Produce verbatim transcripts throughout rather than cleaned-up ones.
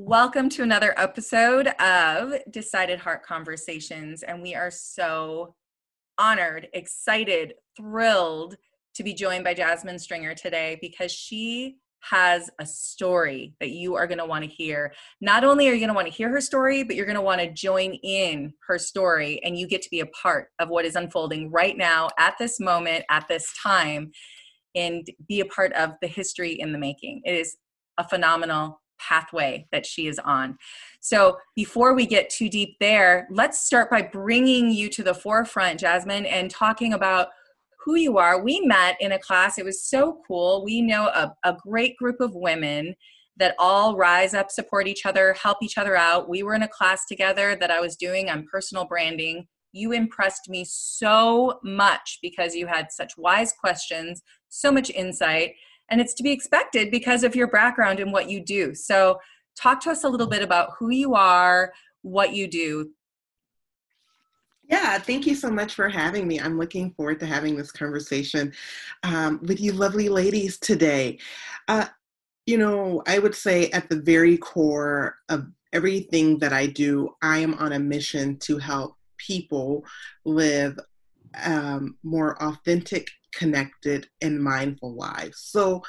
Welcome to another episode of Decided Heart Conversations, and we are so honored, excited, thrilled to be joined by Jasmine Stringer today because she has a story that you are going to want to hear. Not only are you going to want to hear her story, but you're going to want to join in her story, and you get to be a part of what is unfolding right now at this moment, at this time, and be a part of the history in the making. It is a phenomenal pathway that she is on. So before we get too deep there, let's start by bringing you to the forefront, Jasmine, and talking about who you are. We met in a class. It was so cool. We know a, a great group of women that all rise up, support each other, help each other out. We were in a class together that I was doing on personal branding. You impressed me so much because you had such wise questions, so much insight. And it's to be expected because of your background and what you do. So talk to us a little bit about who you are, what you do. Yeah, thank you so much for having me. I'm looking forward to having this conversation um, with you lovely ladies today. Uh, you know, I would say at the very core of everything that I do, I am on a mission to help people live um, more authentic, connected, and mindful lives. So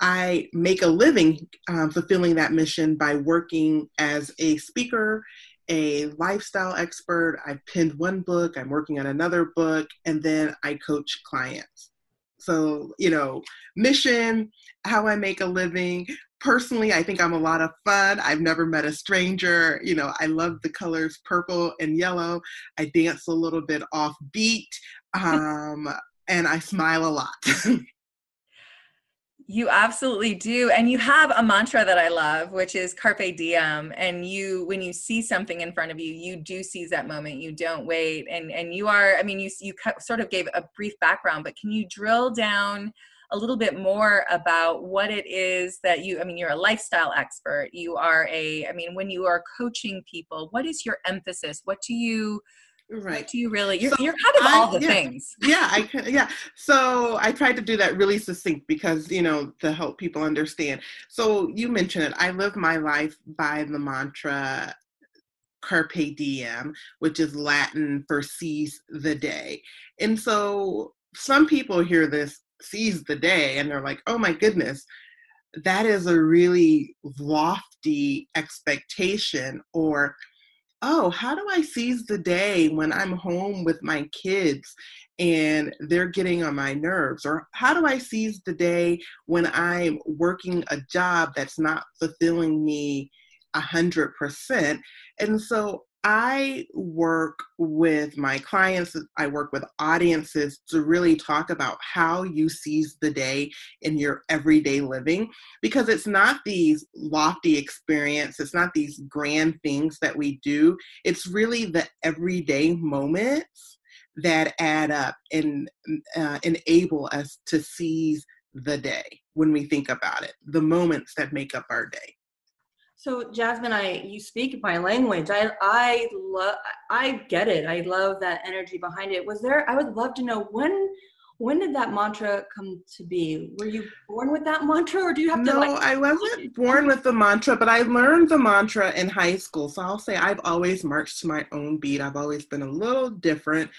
I make a living um, fulfilling that mission by working as a speaker, a lifestyle expert. I've penned one book, I'm working on another book, and then I coach clients. So, you know, mission, how I make a living. Personally, I think I'm a lot of fun. I've never met a stranger. You know, I love the colors purple and yellow. I dance a little bit offbeat. Um, And I smile a lot. You absolutely do. And you have a mantra that I love, which is carpe diem. And you, when you see something in front of you, you do seize that moment. You don't wait. And and you are, I mean, you, you sort of gave a brief background, but can you drill down a little bit more about what it is that you, I mean, you're a lifestyle expert. You are a, I mean, when you are coaching people, what is your emphasis? What do you Right. What do you really, you're, so you're kind of I, all the yeah, things. Yeah. I can. Yeah. So I tried to do that really succinct because, you know, to help people understand. So you mentioned it. I live my life by the mantra carpe diem, which is Latin for seize the day. And so some people hear this seize the day and they're like, oh my goodness, that is a really lofty expectation. Or, oh, how do I seize the day when I'm home with my kids and they're getting on my nerves? Or how do I seize the day when I'm working a job that's not fulfilling me one hundred percent? And so I work with my clients, I work with audiences to really talk about how you seize the day in your everyday living, because it's not these lofty experiences, it's not these grand things that we do, it's really the everyday moments that add up and uh, enable us to seize the day when we think about it, the moments that make up our day. So Jasmine, I you speak my language. I I love I get it. I love that energy behind it. Was there I would love to know when when did that mantra come to be? Were you born with that mantra or do you have no, to like No, I wasn't born with the mantra, but I learned the mantra in high school. So I'll say I've always marched to my own beat. I've always been a little different.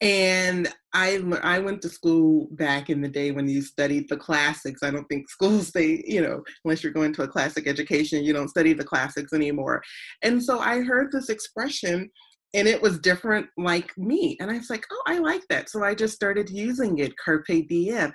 And I, I went to school back in the day when you studied the classics. I don't think schools, they, you know, unless you're going to a classic education, you don't study the classics anymore. And so I heard this expression and it was different like me. And I was like, oh, I like that. So I just started using it, carpe diem.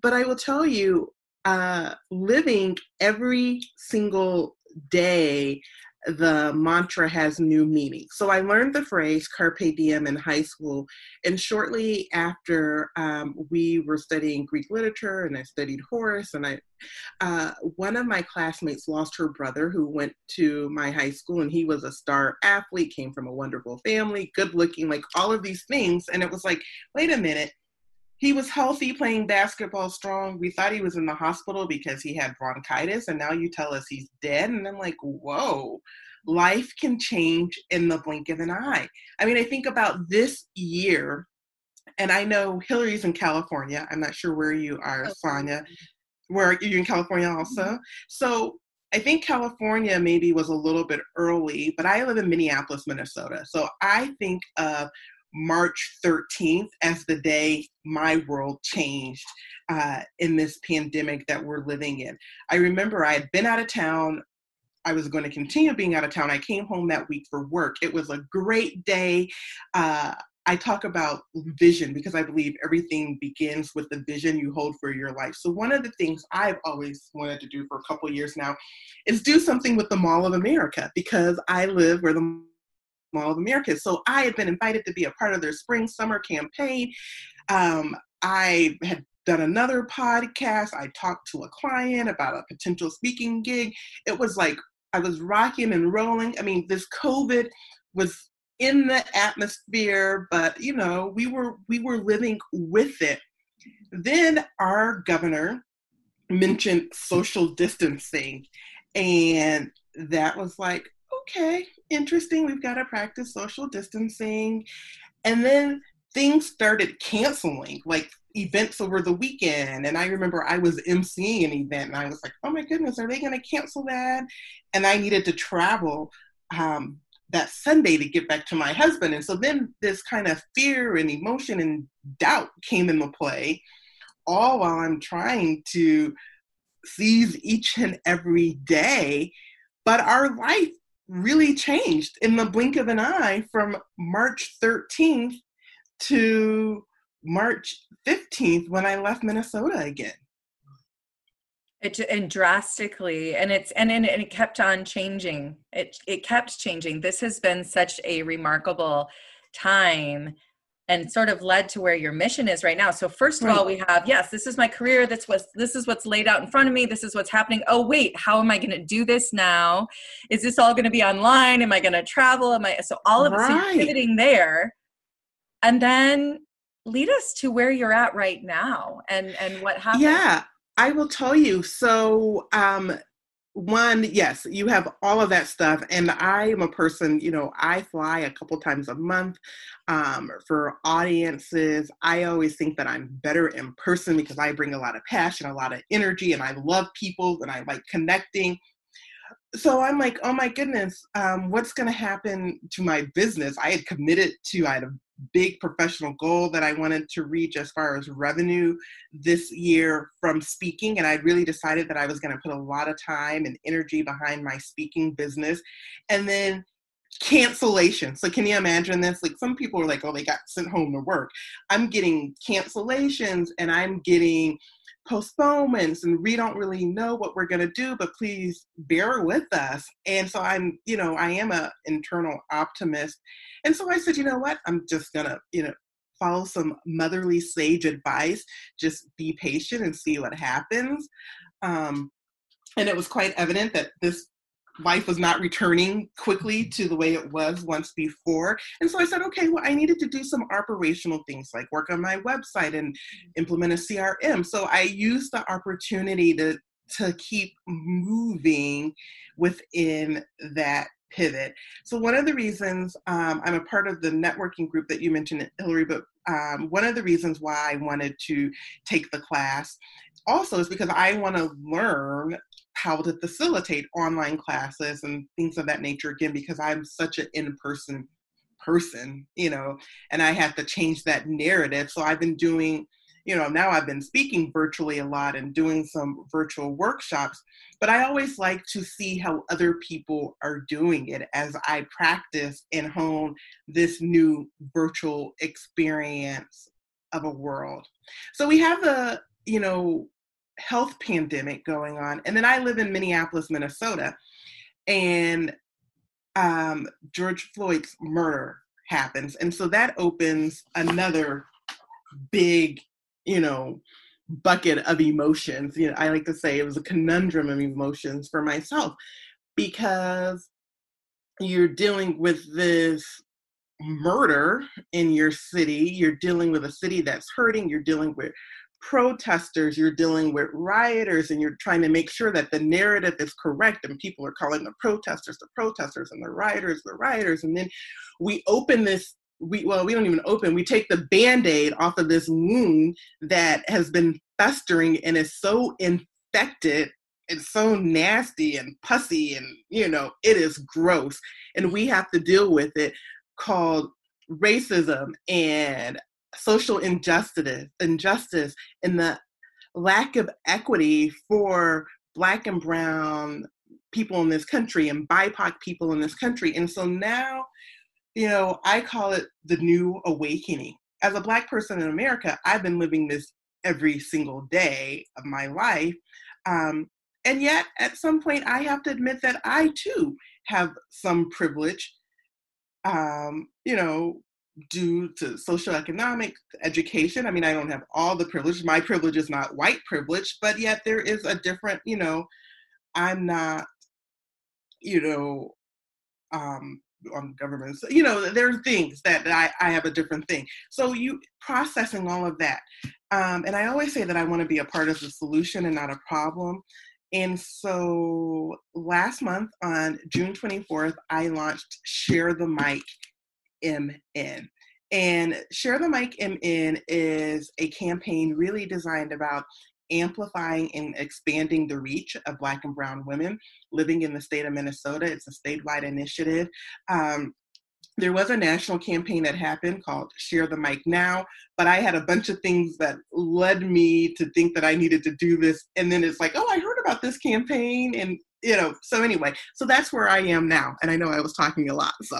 But I will tell you, uh, living every single day, the mantra has new meaning. So I learned the phrase carpe diem in high school. And shortly after um, we were studying Greek literature and I studied Horace and I, uh, one of my classmates lost her brother who went to my high school and he was a star athlete, came from a wonderful family, good looking, like all of these things. And it was like, wait a minute, he was healthy, playing basketball strong. We thought he was in the hospital because he had bronchitis, and now you tell us he's dead. And I'm like, whoa, life can change in the blink of an eye. I mean, I think about this year, and I know Hillary's in California. I'm not sure where you are, Sonia. Where are you in California also? So I think California maybe was a little bit early, but I live in Minneapolis, Minnesota. So I think of March thirteenth as the day my world changed uh, in this pandemic that we're living in. I remember I had been out of town. I was going to continue being out of town. I came home that week for work. It was a great day. Uh, I talk about vision because I believe everything begins with the vision you hold for your life. So one of the things I've always wanted to do for a couple of years now is do something with the Mall of America, because I live where the Mall of America is. So I had been invited to be a part of their spring summer campaign. Um, I had done another podcast. I talked to a client about a potential speaking gig. It was like I was rocking and rolling. I mean, this COVID was in the atmosphere, but you know, we were we were living with it. Then our governor mentioned social distancing, and that was like, okay, interesting. We've got to practice social distancing. And then things started canceling, like events over the weekend. And I remember I was emceeing an event, and I was like, oh my goodness, are they going to cancel that? And I needed to travel um, that Sunday to get back to my husband. And so then this kind of fear and emotion and doubt came into play, all while I'm trying to seize each and every day. But our life really changed in the blink of an eye from March thirteenth to March fifteenth when I left Minnesota again. It, and drastically, and it's and, and and it kept on changing. It it kept changing. This has been such a remarkable time, and sort of led to where your mission is right now. So first of right. all, we have yes, this is my career. That's what this is what's laid out in front of me. This is what's happening. Oh wait, how am I going to do this now? Is this all going to be online? Am I going to travel? Am I so all of right. us pivoting there, and then lead us to where you're at right now and and what happened. Yeah. I will tell you. So, um, one, yes, you have all of that stuff. And I am a person, you know, I fly a couple times a month um, for audiences. I always think that I'm better in person because I bring a lot of passion, a lot of energy, and I love people and I like connecting. So I'm like, oh my goodness, um, what's going to happen to my business? I had committed to, I had a big professional goal that I wanted to reach as far as revenue this year from speaking. And I really decided that I was going to put a lot of time and energy behind my speaking business. And then cancellation. So can you imagine this? Like some people are like, oh, they got sent home to work. I'm getting cancellations and I'm getting postponements and we don't really know what we're going to do, but please bear with us. And so I'm, you know, I am an internal optimist. And so I said, you know what, I'm just going to, you know, follow some motherly sage advice, just be patient and see what happens. Um, and it was quite evident that this life was not returning quickly to the way it was once before. And so I said, okay, well, I needed to do some operational things like work on my website and implement a C R M. So I used the opportunity to, to keep moving within that pivot. So one of the reasons um, I'm a part of the networking group that you mentioned, Hillary, but um, one of the reasons why I wanted to take the class also is because I want to learn how to facilitate online classes and things of that nature again, because I'm such an in-person person, you know, and I have to change that narrative. So I've been doing, you know, now I've been speaking virtually a lot and doing some virtual workshops, but I always like to see how other people are doing it as I practice and hone this new virtual experience of a world. So we have the, you know, health pandemic going on. And then I live in Minneapolis, Minnesota, and um, George Floyd's murder happens. And so that opens another big, you know, bucket of emotions. You know, I like to say it was a conundrum of emotions for myself, because you're dealing with this murder in your city. You're dealing with a city that's hurting. You're dealing with protesters, you're dealing with rioters, and you're trying to make sure that the narrative is correct, and people are calling the protesters the protesters and the rioters the rioters. And then we open this, we well, we don't even open, we take the Band-Aid off of this wound that has been festering and is so infected and so nasty and pussy and, you know, it is gross. And we have to deal with it, called racism and social injustice, injustice and the lack of equity for Black and brown people in this country and B I P O C people in this country. And so now, you know, I call it the new awakening. As a Black person in America, I've been living this every single day of my life. Um, and yet at some point I have to admit that I too have some privilege, um, you know, due to socioeconomic education. I mean, I don't have all the privilege. My privilege is not white privilege, but yet there is a different, you know, I'm not, you know, um, on government. So, you know, there are things that I, I have a different thing. So you processing all of that. Um, and I always say that I want to be a part of the solution and not a problem. And so last month on June twenty-fourth, I launched Share the Mic M N. And Share the Mic M N is a campaign really designed about amplifying and expanding the reach of Black and brown women living in the state of Minnesota. It's a statewide initiative. Um, there was a national campaign that happened called Share the Mic Now, but I had a bunch of things that led me to think that I needed to do this. And then it's like, oh, I heard about this campaign. And, you know, so anyway, so that's where I am now. And I know I was talking a lot, so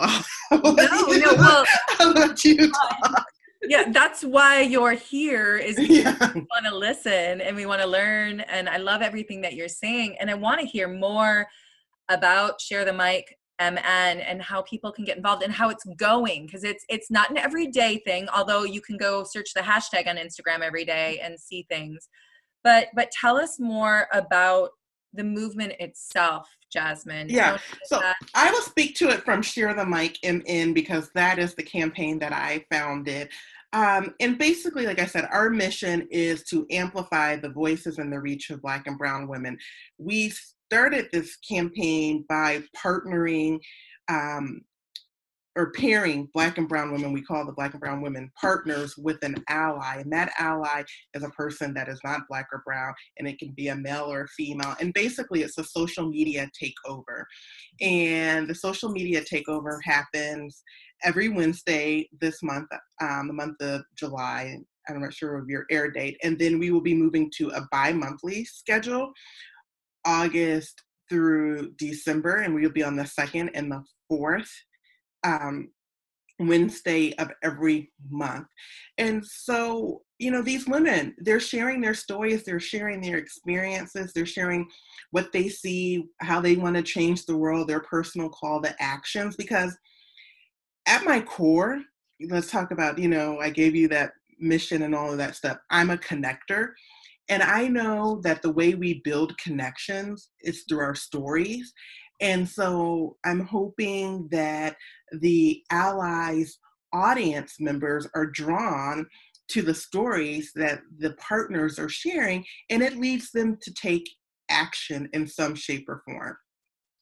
I'll let no, you, no, well, I'll let you talk. Yeah, that's why you're here, is because yeah. we want to listen and we want to learn. And I love everything that you're saying. And I want to hear more about Share the Mic M N and how people can get involved and how it's going. Because it's it's not an everyday thing, although you can go search the hashtag on Instagram every day and see things. But but tell us more about the movement itself, Jasmine. Yeah, so I will speak to it from Share the Mic M N because that is the campaign that I founded. Um, and basically, like I said, our mission is to amplify the voices and the reach of Black and brown women. We started this campaign by partnering um, or pairing Black and brown women. We call the Black and brown women partners with an ally. And that ally is a person that is not Black or brown, and it can be a male or a female. And basically it's a social media takeover. And the social media takeover happens every Wednesday this month, um, the month of July. I'm not sure of your air date. And then we will be moving to a bi-monthly schedule, August through December. And we'll be on the second and the fourth Um, Wednesday of every month. And so, you know, these women, they're sharing their stories, they're sharing their experiences, they're sharing what they see, how they want to change the world, their personal call to actions. Because at my core, let's talk about, you know, I gave you that mission and all of that stuff. I'm a connector. And I know that the way we build connections is through our stories. And so I'm hoping that the allies audience members are drawn to the stories that the partners are sharing, and it leads them to take action in some shape or form.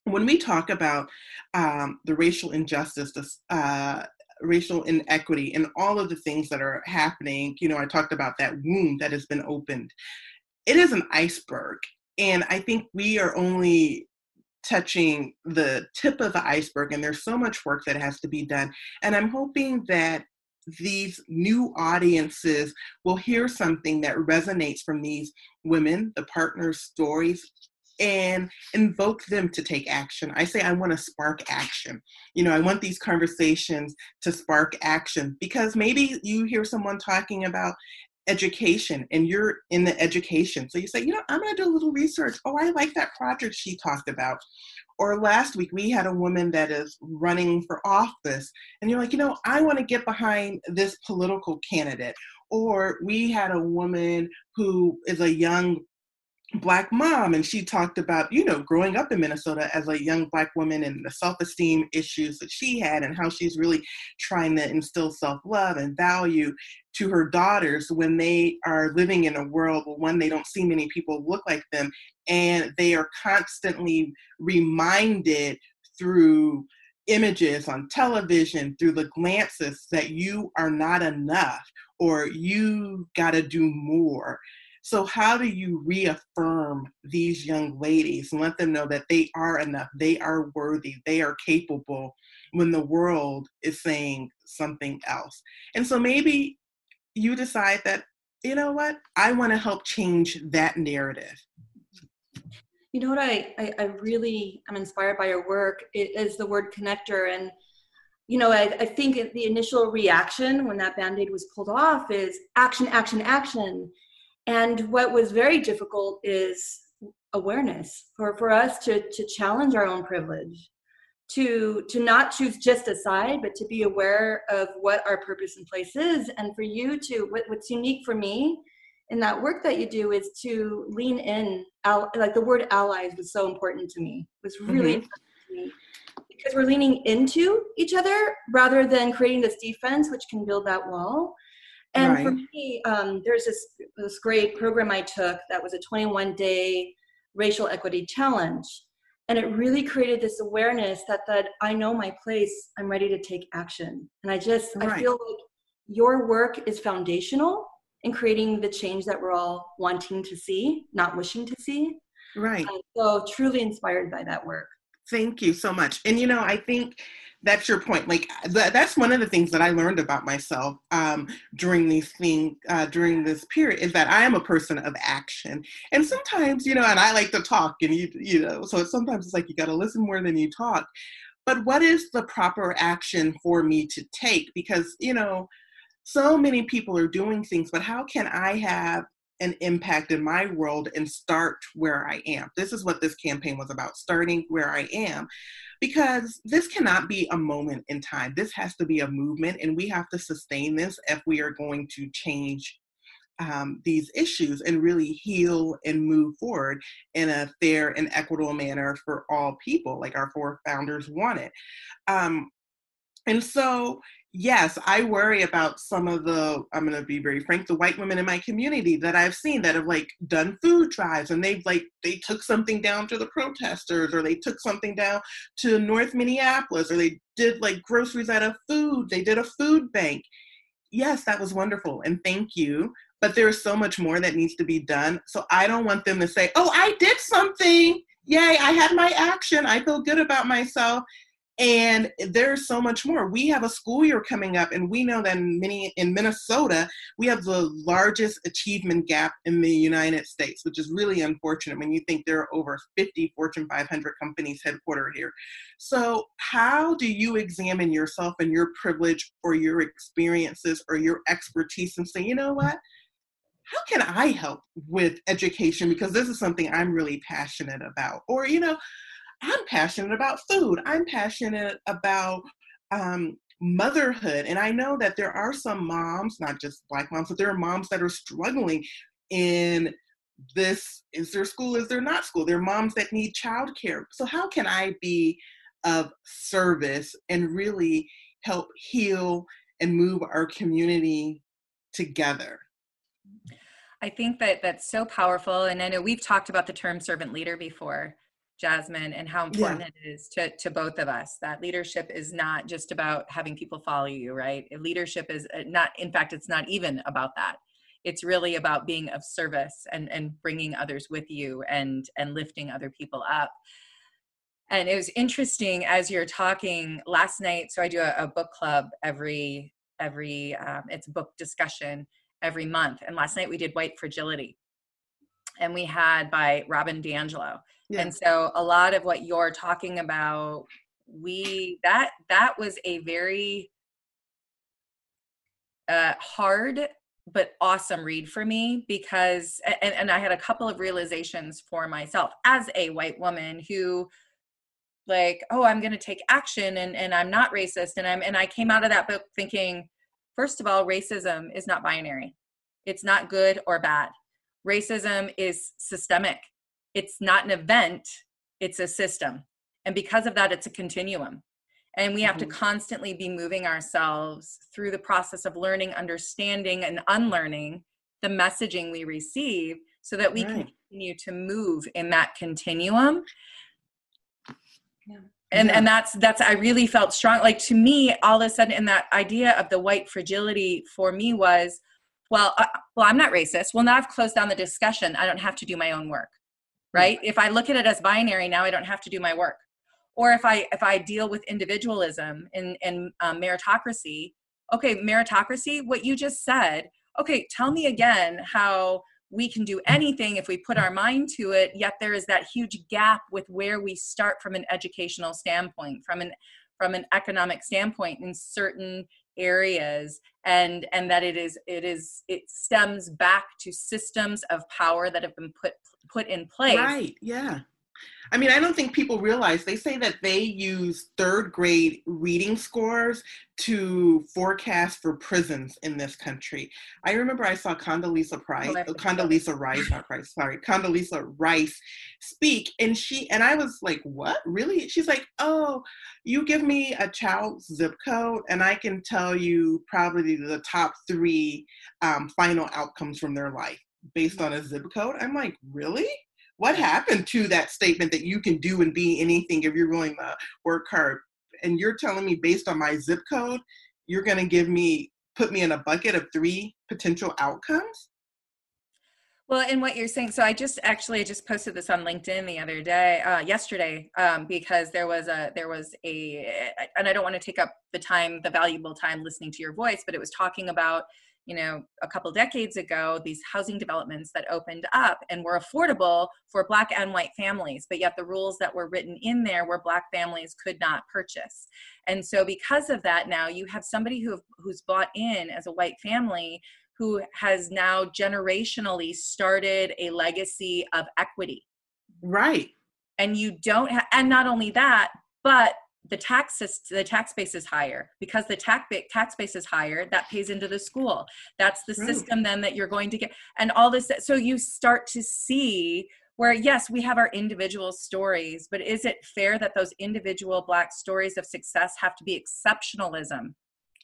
When we talk about um, the racial injustice, this, uh, racial inequity, and all of the things that are happening, you know, I talked about that wound that has been opened. It is an iceberg. And I think we are only touching the tip of the iceberg, and there's so much work that has to be done. And I'm hoping that these new audiences will hear something that resonates from these women, the partners' stories, and invoke them to take action. I say I want to spark action. You know, I want these conversations to spark action, because maybe you hear someone talking about education and you're in the education. So you say, you know, I'm going to do a little research. Oh, I like that project she talked about. Or last week we had a woman that is running for office and you're like, you know, I want to get behind this political candidate. Or we had a woman who is a young Black mom and she talked about, you know, growing up in Minnesota as a young Black woman and the self-esteem issues that she had and how she's really trying to instill self-love and value to her daughters when they are living in a world where, one, they don't see many people look like them, and they are constantly reminded through images on television, through the glances, that you are not enough or you got to do more. So how do you reaffirm these young ladies and let them know that they are enough, they are worthy, they are capable when the world is saying something else? And so maybe you decide that, you know what, I want to help change that narrative. You know what, I, I, I really am inspired by your work. It is the word connector. And, you know, I, I think the initial reaction when that Band-Aid was pulled off is action, action, action. And what was very difficult is awareness for, for us to, to challenge our own privilege, to, to not choose just a side, but to be aware of what our purpose and place is. And for you to, what, what's unique for me in that work that you do is to lean in, al- like the word allies was so important to me, it was really mm-hmm. important to me, because we're leaning into each other rather than creating this defense, which can build that wall. And right. for me, um, there's this, this great program I took that was a twenty-one day racial equity challenge. And it really created this awareness that, that I know my place, I'm ready to take action. And I just, right. I feel like your work is foundational in creating the change that we're all wanting to see, not wishing to see. Right. I'm so truly inspired by that work. Thank you so much. And, you know, I think that's your point. Like th- that's one of the things that I learned about myself um, during these thing uh, during this period is that I am a person of action. And sometimes, you know, and I like to talk, and you you know, so it's, sometimes it's like you got to listen more than you talk. But what is the proper action for me to take? Because, you know, so many people are doing things, but how can I have an impact in my world and start where I am? This is what this campaign was about, starting where I am, because this cannot be a moment in time. This has to be a movement, and we have to sustain this if we are going to change um, these issues and really heal and move forward in a fair and equitable manner for all people, like our four founders wanted. Um, and so, yes, I worry about some of the, I'm going to be very frank, the white women in my community that I've seen that have like done food drives, and they've like, they took something down to the protesters, or they took something down to North Minneapolis, or they did like groceries out of food. They did a food bank. Yes, that was wonderful. And thank you. But there is so much more that needs to be done. So I don't want them to say, oh, I did something. Yay, I had my action. I feel good about myself. And there's so much more. We have a school year coming up, and we know that in, many, in Minnesota, we have the largest achievement gap in the United States, which is really unfortunate when you think there are over fifty Fortune five hundred companies headquartered here. So how do you examine yourself and your privilege or your experiences or your expertise and say, you know what, how can I help with education? Because this is something I'm really passionate about. Or, you know, I'm passionate about food. I'm passionate about um, motherhood. And I know that there are some moms, not just Black moms, but there are moms that are struggling in this, is there school, is there not school? There are moms that need childcare. So how can I be of service and really help heal and move our community together? I think that that's so powerful. And I know we've talked about the term servant leader before, Jasmine, and how important yeah. it is to, to both of us, that leadership is not just about having people follow you, right? Leadership is not, in fact, it's not even about that. It's really about being of service and, and bringing others with you and, and lifting other people up. And it was interesting as you're talking last night. So I do a, a book club every, every um, it's a book discussion every month. And last night we did White Fragility. And we had by Robin D'Angelo. Yeah. And so a lot of what you're talking about, we, that, that was a very uh, hard, but awesome read for me because, and, and I had a couple of realizations for myself as a white woman who like, oh, I'm going to take action and, and I'm not racist. And I'm, and I came out of that book thinking, first of all, racism is not binary. It's not good or bad. Racism is systemic. It's not an event, it's a system. And because of that, it's a continuum. And we have mm-hmm. to constantly be moving ourselves through the process of learning, understanding, and unlearning the messaging we receive so that we right. can continue to move in that continuum. Yeah. And yeah. and that's, that's, I really felt strong. Like to me, all of a sudden, and that idea of the white fragility for me was, well, uh, well, I'm not racist. Well, now I've closed down the discussion. I don't have to do my own work, right? Mm-hmm. If I look at it as binary, now I don't have to do my work. Or if I if I deal with individualism and, and um, meritocracy, okay, meritocracy, what you just said, okay, tell me again how we can do anything if we put our mind to it, yet there is that huge gap with where we start from an educational standpoint, from an from an economic standpoint in certain areas, and and that it is it is it stems back to systems of power that have been put put in place. Right, yeah. I mean, I don't think people realize, they say that they use third grade reading scores to forecast for prisons in this country. I remember I saw Condoleezza Price, oh, Condoleezza Rice, not Price, sorry, Condoleezza Rice speak, and she, and I was like, what, really? She's like, oh, you give me a child's zip code and I can tell you probably the top three um, final outcomes from their life based on a zip code. I'm like, really? What happened to that statement that you can do and be anything if you're willing to work hard? And you're telling me based on my zip code, you're going to give me, put me in a bucket of three potential outcomes? Well, and what you're saying, so I just actually I just posted this on LinkedIn the other day, uh, yesterday, um, because there was a, there was a, and I don't want to take up the time, the valuable time listening to your voice, but it was talking about, you know, a couple decades ago, these housing developments that opened up and were affordable for Black and white families, but yet the rules that were written in there were Black families could not purchase. And so because of that, now you have somebody who who's bought in as a white family who has now generationally started a legacy of equity. Right. And you don't ha- and not only that, but the tax system, the tax base is higher because the tax tax base is higher. That pays into the school. That's the right. system then that you're going to get, and all this. So you start to see where, yes, we have our individual stories, but is it fair that those individual Black stories of success have to be exceptionalism,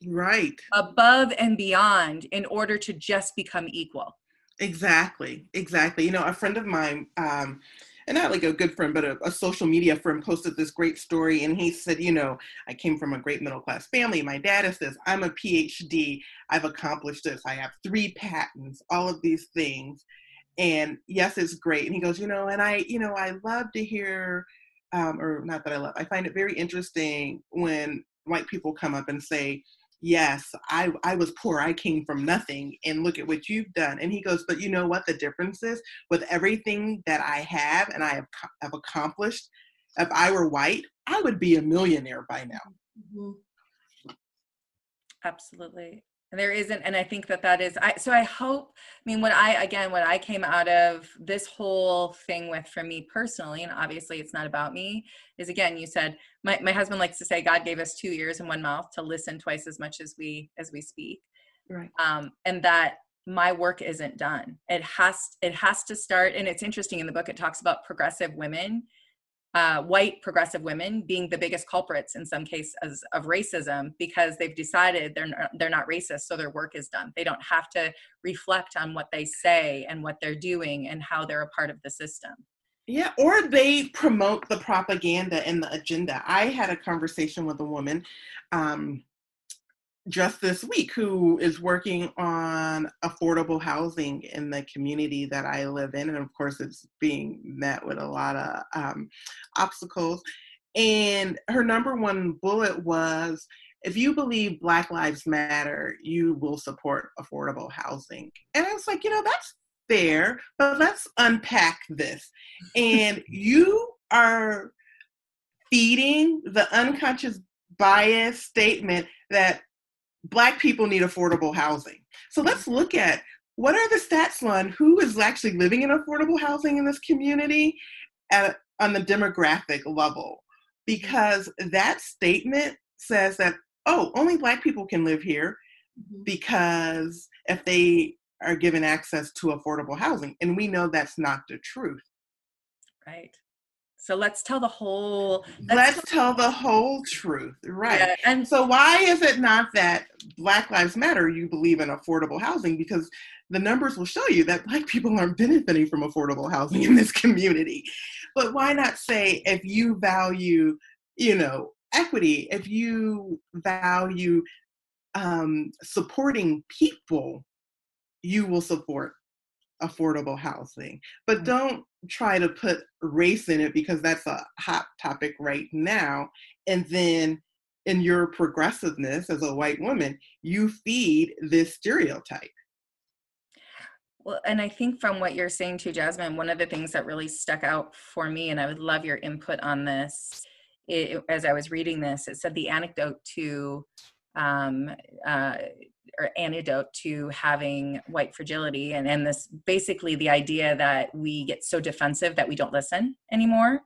right, above and beyond in order to just become equal? Exactly, exactly. You know, a friend of mine, um, and not like a good friend, but a, a social media friend posted this great story. And he said, you know, I came from a great middle-class family. My dad is this, I'm a P H D. I've accomplished this. I have three patents, all of these things. And yes, it's great. And he goes, you know, and I, you know, I love to hear, um, or not that I love, I find it very interesting when white people come up and say, yes, I, I was poor. I came from nothing. And look at what you've done. And he goes, but you know what the difference is? With everything that I have and I have, have accomplished, if I were white, I would be a millionaire by now. Mm-hmm. Absolutely. And there isn't. And I think that that is, I, so I hope, I mean, what I, again, what I came out of this whole thing with for me personally, and obviously it's not about me, is again, you said, my, my husband likes to say, God gave us two ears and one mouth to listen twice as much as we, as we speak. Right. Um, and that my work isn't done. It has, it has to start. And it's interesting in the book, it talks about progressive women, Uh, white progressive women being the biggest culprits in some cases of racism because they've decided they're not, they're not racist, so their work is done. They don't have to reflect on what they say and what they're doing and how they're a part of the system. Yeah, or they promote the propaganda and the agenda. I had a conversation with a woman um, just this week who is working on affordable housing in the community that I live in. And of course it's being met with a lot of um, obstacles. And her number one bullet was, if you believe Black Lives Matter, you will support affordable housing. And I was like, you know, that's fair, but let's unpack this. And you are feeding the unconscious bias statement that Black people need affordable housing. So let's look at what are the stats on who is actually living in affordable housing in this community at, on the demographic level, because that statement says that, oh, only Black people can live here because if they are given access to affordable housing, and we know that's not the truth. Right. So let's tell the whole... Let's, let's tell the whole truth, right. Yeah, and so why is it not that Black Lives Matter, you believe in affordable housing? Because the numbers will show you that Black people aren't benefiting from affordable housing in this community. But why not say if you value, you know, equity, if you value um, supporting people, you will support affordable housing. But don't try to put race in it, because that's a hot topic right now. And then in your progressiveness as a white woman, you feed this stereotype. Well, and I think from what you're saying too, Jasmine, one of the things that really stuck out for me, and I would love your input on this, it, as I was reading this, it said the anecdote to, um, uh, or antidote to having white fragility, and, and this basically the idea that we get so defensive that we don't listen anymore,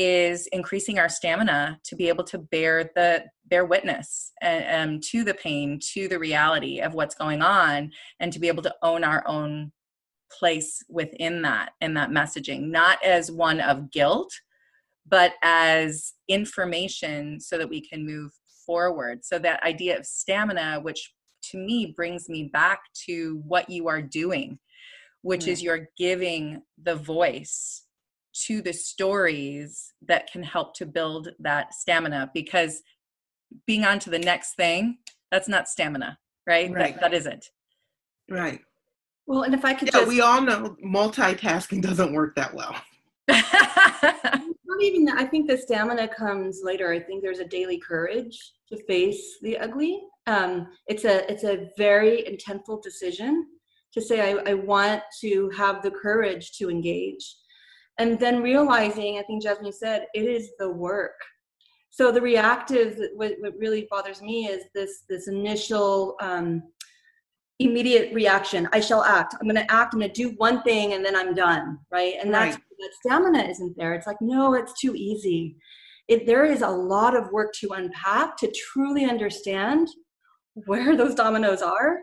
is increasing our stamina to be able to bear the bear witness and, um, to the pain, to the reality of what's going on, and to be able to own our own place within that, and that messaging, not as one of guilt, but as information so that we can move forward. So that idea of stamina, which to me brings me back to what you are doing, which mm. is you're giving the voice to the stories that can help to build that stamina, because being on to the next thing, that's not stamina, right? Right. That, that isn't. Right. Well, and if I could yeah, just- we all know multitasking doesn't work that well. Not even that. I think the stamina comes later. I think there's a daily courage to face the ugly. Um, it's a, it's a very intentful decision to say, I, I want to have the courage to engage. And then realizing, I think Jasmine said, it is the work. So the reactive, what, what really bothers me is this, this initial um, immediate reaction. I shall act. I'm going to act. I'm going to do one thing and then I'm done, right? And that's, right. that stamina isn't there. It's like, no, it's too easy. It, there is a lot of work to unpack to truly understand where those dominoes are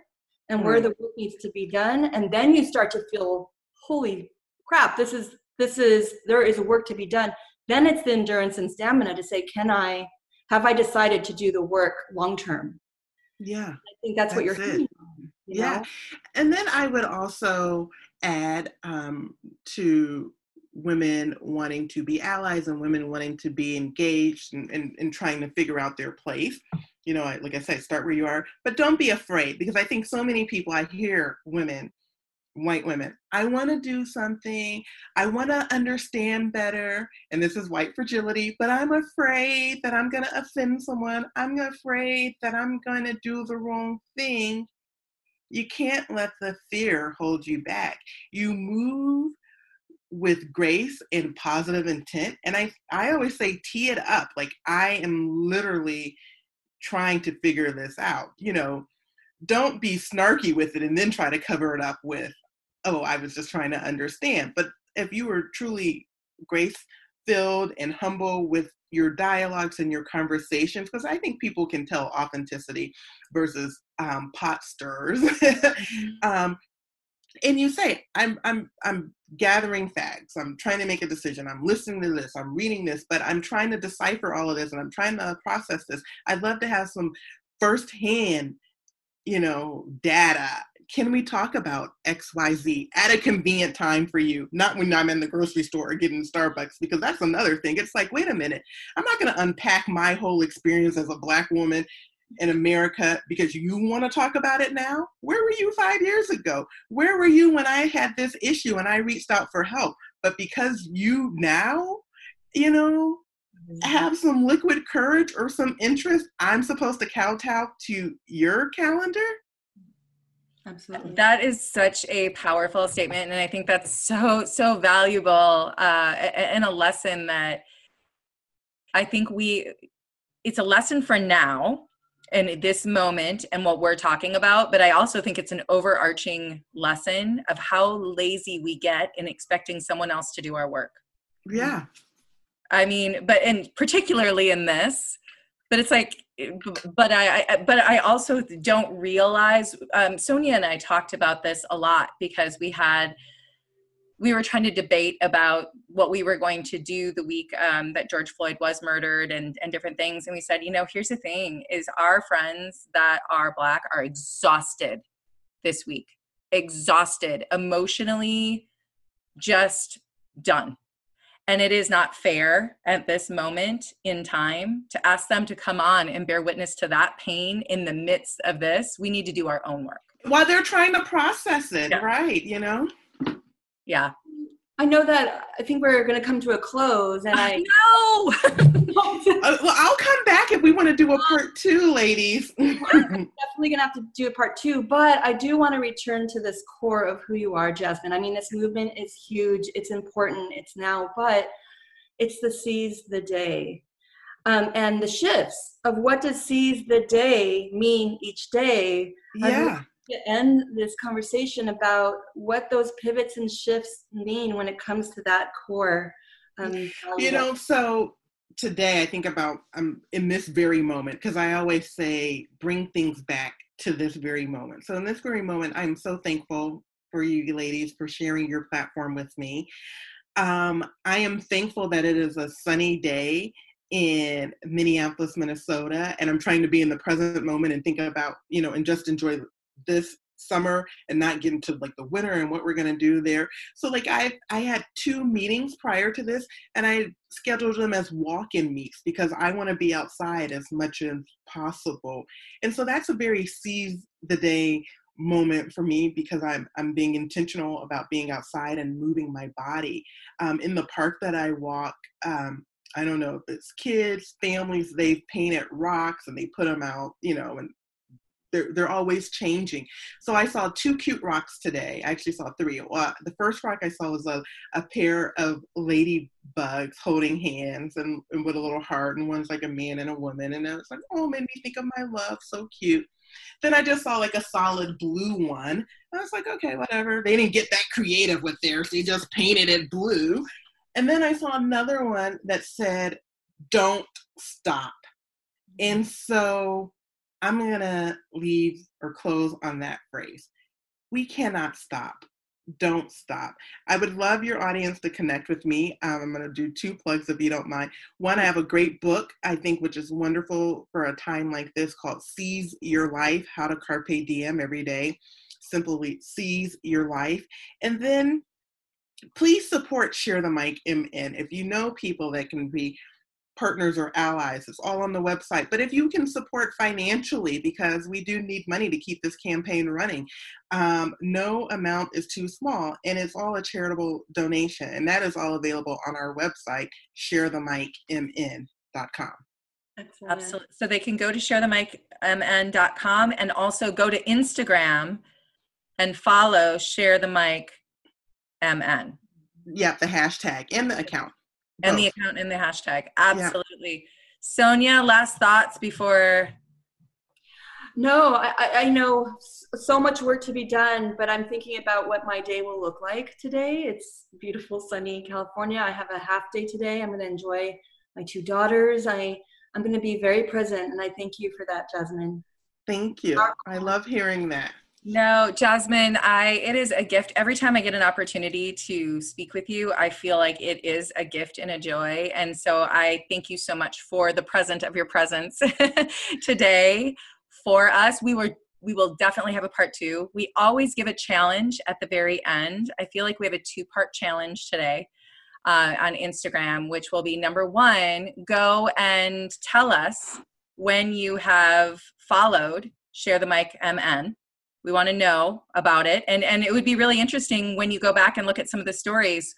and right. where the work needs to be done. And then you start to feel, holy crap, this is, This is, there is work to be done. Then it's the endurance and stamina to say, can I, have I decided to do the work long-term? Yeah. I think that's, that's what you're thinking on, you yeah. know? And then I would also add um, to women wanting to be allies and women wanting to be engaged and, and, and trying to figure out their place. You know, like I said, start where you are, but don't be afraid, because I think so many people, I hear women, white women, I want to do something, I want to understand better, and this is white fragility, but I'm afraid that I'm going to offend someone, I'm afraid that I'm going to do the wrong thing. You can't let the fear hold you back. You move with grace and positive intent, and I, I always say tee it up, like I am literally trying to figure this out, you know, don't be snarky with it and then try to cover it up with, oh, I was just trying to understand. But if you were truly grace-filled and humble with your dialogues and your conversations, because I think people can tell authenticity versus um, pot stirs. um, and you say, I'm, I'm, I'm gathering facts. I'm trying to make a decision. I'm listening to this. I'm reading this, but I'm trying to decipher all of this and I'm trying to process this. I'd love to have some firsthand, you know, data. Can we talk about X Y Z at a convenient time for you? Not when I'm in the grocery store or getting Starbucks, because that's another thing. It's like, wait a minute, I'm not going to unpack my whole experience as a Black woman in America because you want to talk about it now? Where were you five years ago? Where were you when I had this issue and I reached out for help? But because you now, you know, have some liquid courage or some interest, I'm supposed to kowtow to your calendar? Absolutely. That is such a powerful statement. And I think that's so, so valuable uh, and a lesson that I think we, it's a lesson for now and this moment and what we're talking about. But I also think it's an overarching lesson of how lazy we get in expecting someone else to do our work. Yeah. I mean, but, and particularly in this, but it's like, but I, I but I also don't realize, um, Sonia and I talked about this a lot because we had, we were trying to debate about what we were going to do the week um, that George Floyd was murdered and, and different things. And we said, you know, here's the thing is our friends that are Black are exhausted this week, exhausted, emotionally just done. And it is not fair at this moment in time to ask them to come on and bear witness to that pain in the midst of this. We need to do our own work. While they're trying to process it, yeah. Right, you know? Yeah. I know that I think we're going to come to a close. And I, I know. uh, well, I'll come back if we want to do a part two, ladies. We're definitely going to have to do a part two, but I do want to return to this core of who you are, Jasmine. I mean, this movement is huge. It's important. It's now, but it's the seize the day. Um, and the shifts of what does seize the day mean each day. Yeah. To end this conversation about what those pivots and shifts mean when it comes to that core. Um, you know, so today I think about um, in this very moment, because I always say, bring things back to this very moment. So in this very moment, I'm so thankful for you ladies for sharing your platform with me. Um, I am thankful that it is a sunny day in Minneapolis, Minnesota, and I'm trying to be in the present moment and think about, you know, and just enjoy this summer and not get into like the winter and what we're going to do there. So like I I had two meetings prior to this and I scheduled them as walk-in meets because I want to be outside as much as possible. And so that's a very seize the day moment for me because I'm I'm being intentional about being outside and moving my body. Um, in the park that I walk, um, I don't know if it's kids, families, they've painted rocks and they put them out, you know, and They're, they're always changing. So I saw two cute rocks today. I actually saw three. Uh, the first rock I saw was a, a pair of ladybugs holding hands and, and with a little heart. And one's like a man and a woman. And I was like, oh, made me think of my love. So cute. Then I just saw like a solid blue one. I was like, okay, whatever. They didn't get that creative with theirs. They just painted it blue. And then I saw another one that said, don't stop. And so I'm going to leave or close on that phrase. We cannot stop. Don't stop. I would love your audience to connect with me. Um, I'm going to do two plugs if you don't mind. One, I have a great book, I think, which is wonderful for a time like this called Seize Your Life, How to Carpe Diem Every Day. Simply seize your life. And then please support Share the Mic M N. If you know people that can be partners or allies, it's all on the website. But if you can support financially, because we do need money to keep this campaign running, um, no amount is too small, and it's all a charitable donation. And that is all available on our website, share the mic m n dot com. Excellent. Absolutely. So they can go to share the mic m n dot com and also go to Instagram and follow Share the Mic M N. Yeah, the hashtag and the account. And the account and the hashtag. Absolutely. Yeah. Sonia, last thoughts before? No, I, I know so much work to be done, but I'm thinking about what my day will look like today. It's beautiful, sunny California. I have a half day today. I'm going to enjoy my two daughters. I, I'm going to be very present, and I thank you for that, Jasmine. Thank you. I love hearing that. No, Jasmine, I, it is a gift. Every time I get an opportunity to speak with you, I feel like it is a gift and a joy. And so I thank you so much for the present of your presence today for us. We were, we will definitely have a part two. We always give a challenge at the very end. I feel like we have a two part challenge today uh, on Instagram, which will be number one, go and tell us when you have followed Share the Mic M N. We want to know about it. And, and it would be really interesting when you go back and look at some of the stories.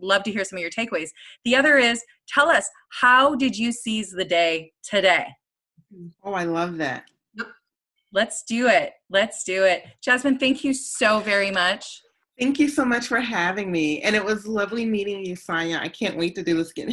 Love to hear some of your takeaways. The other is, tell us, how did you seize the day today? Oh, I love that. Let's do it. Let's do it. Jasmine, thank you so very much. Thank you so much for having me. And it was lovely meeting you, Sonia. I can't wait to do this again.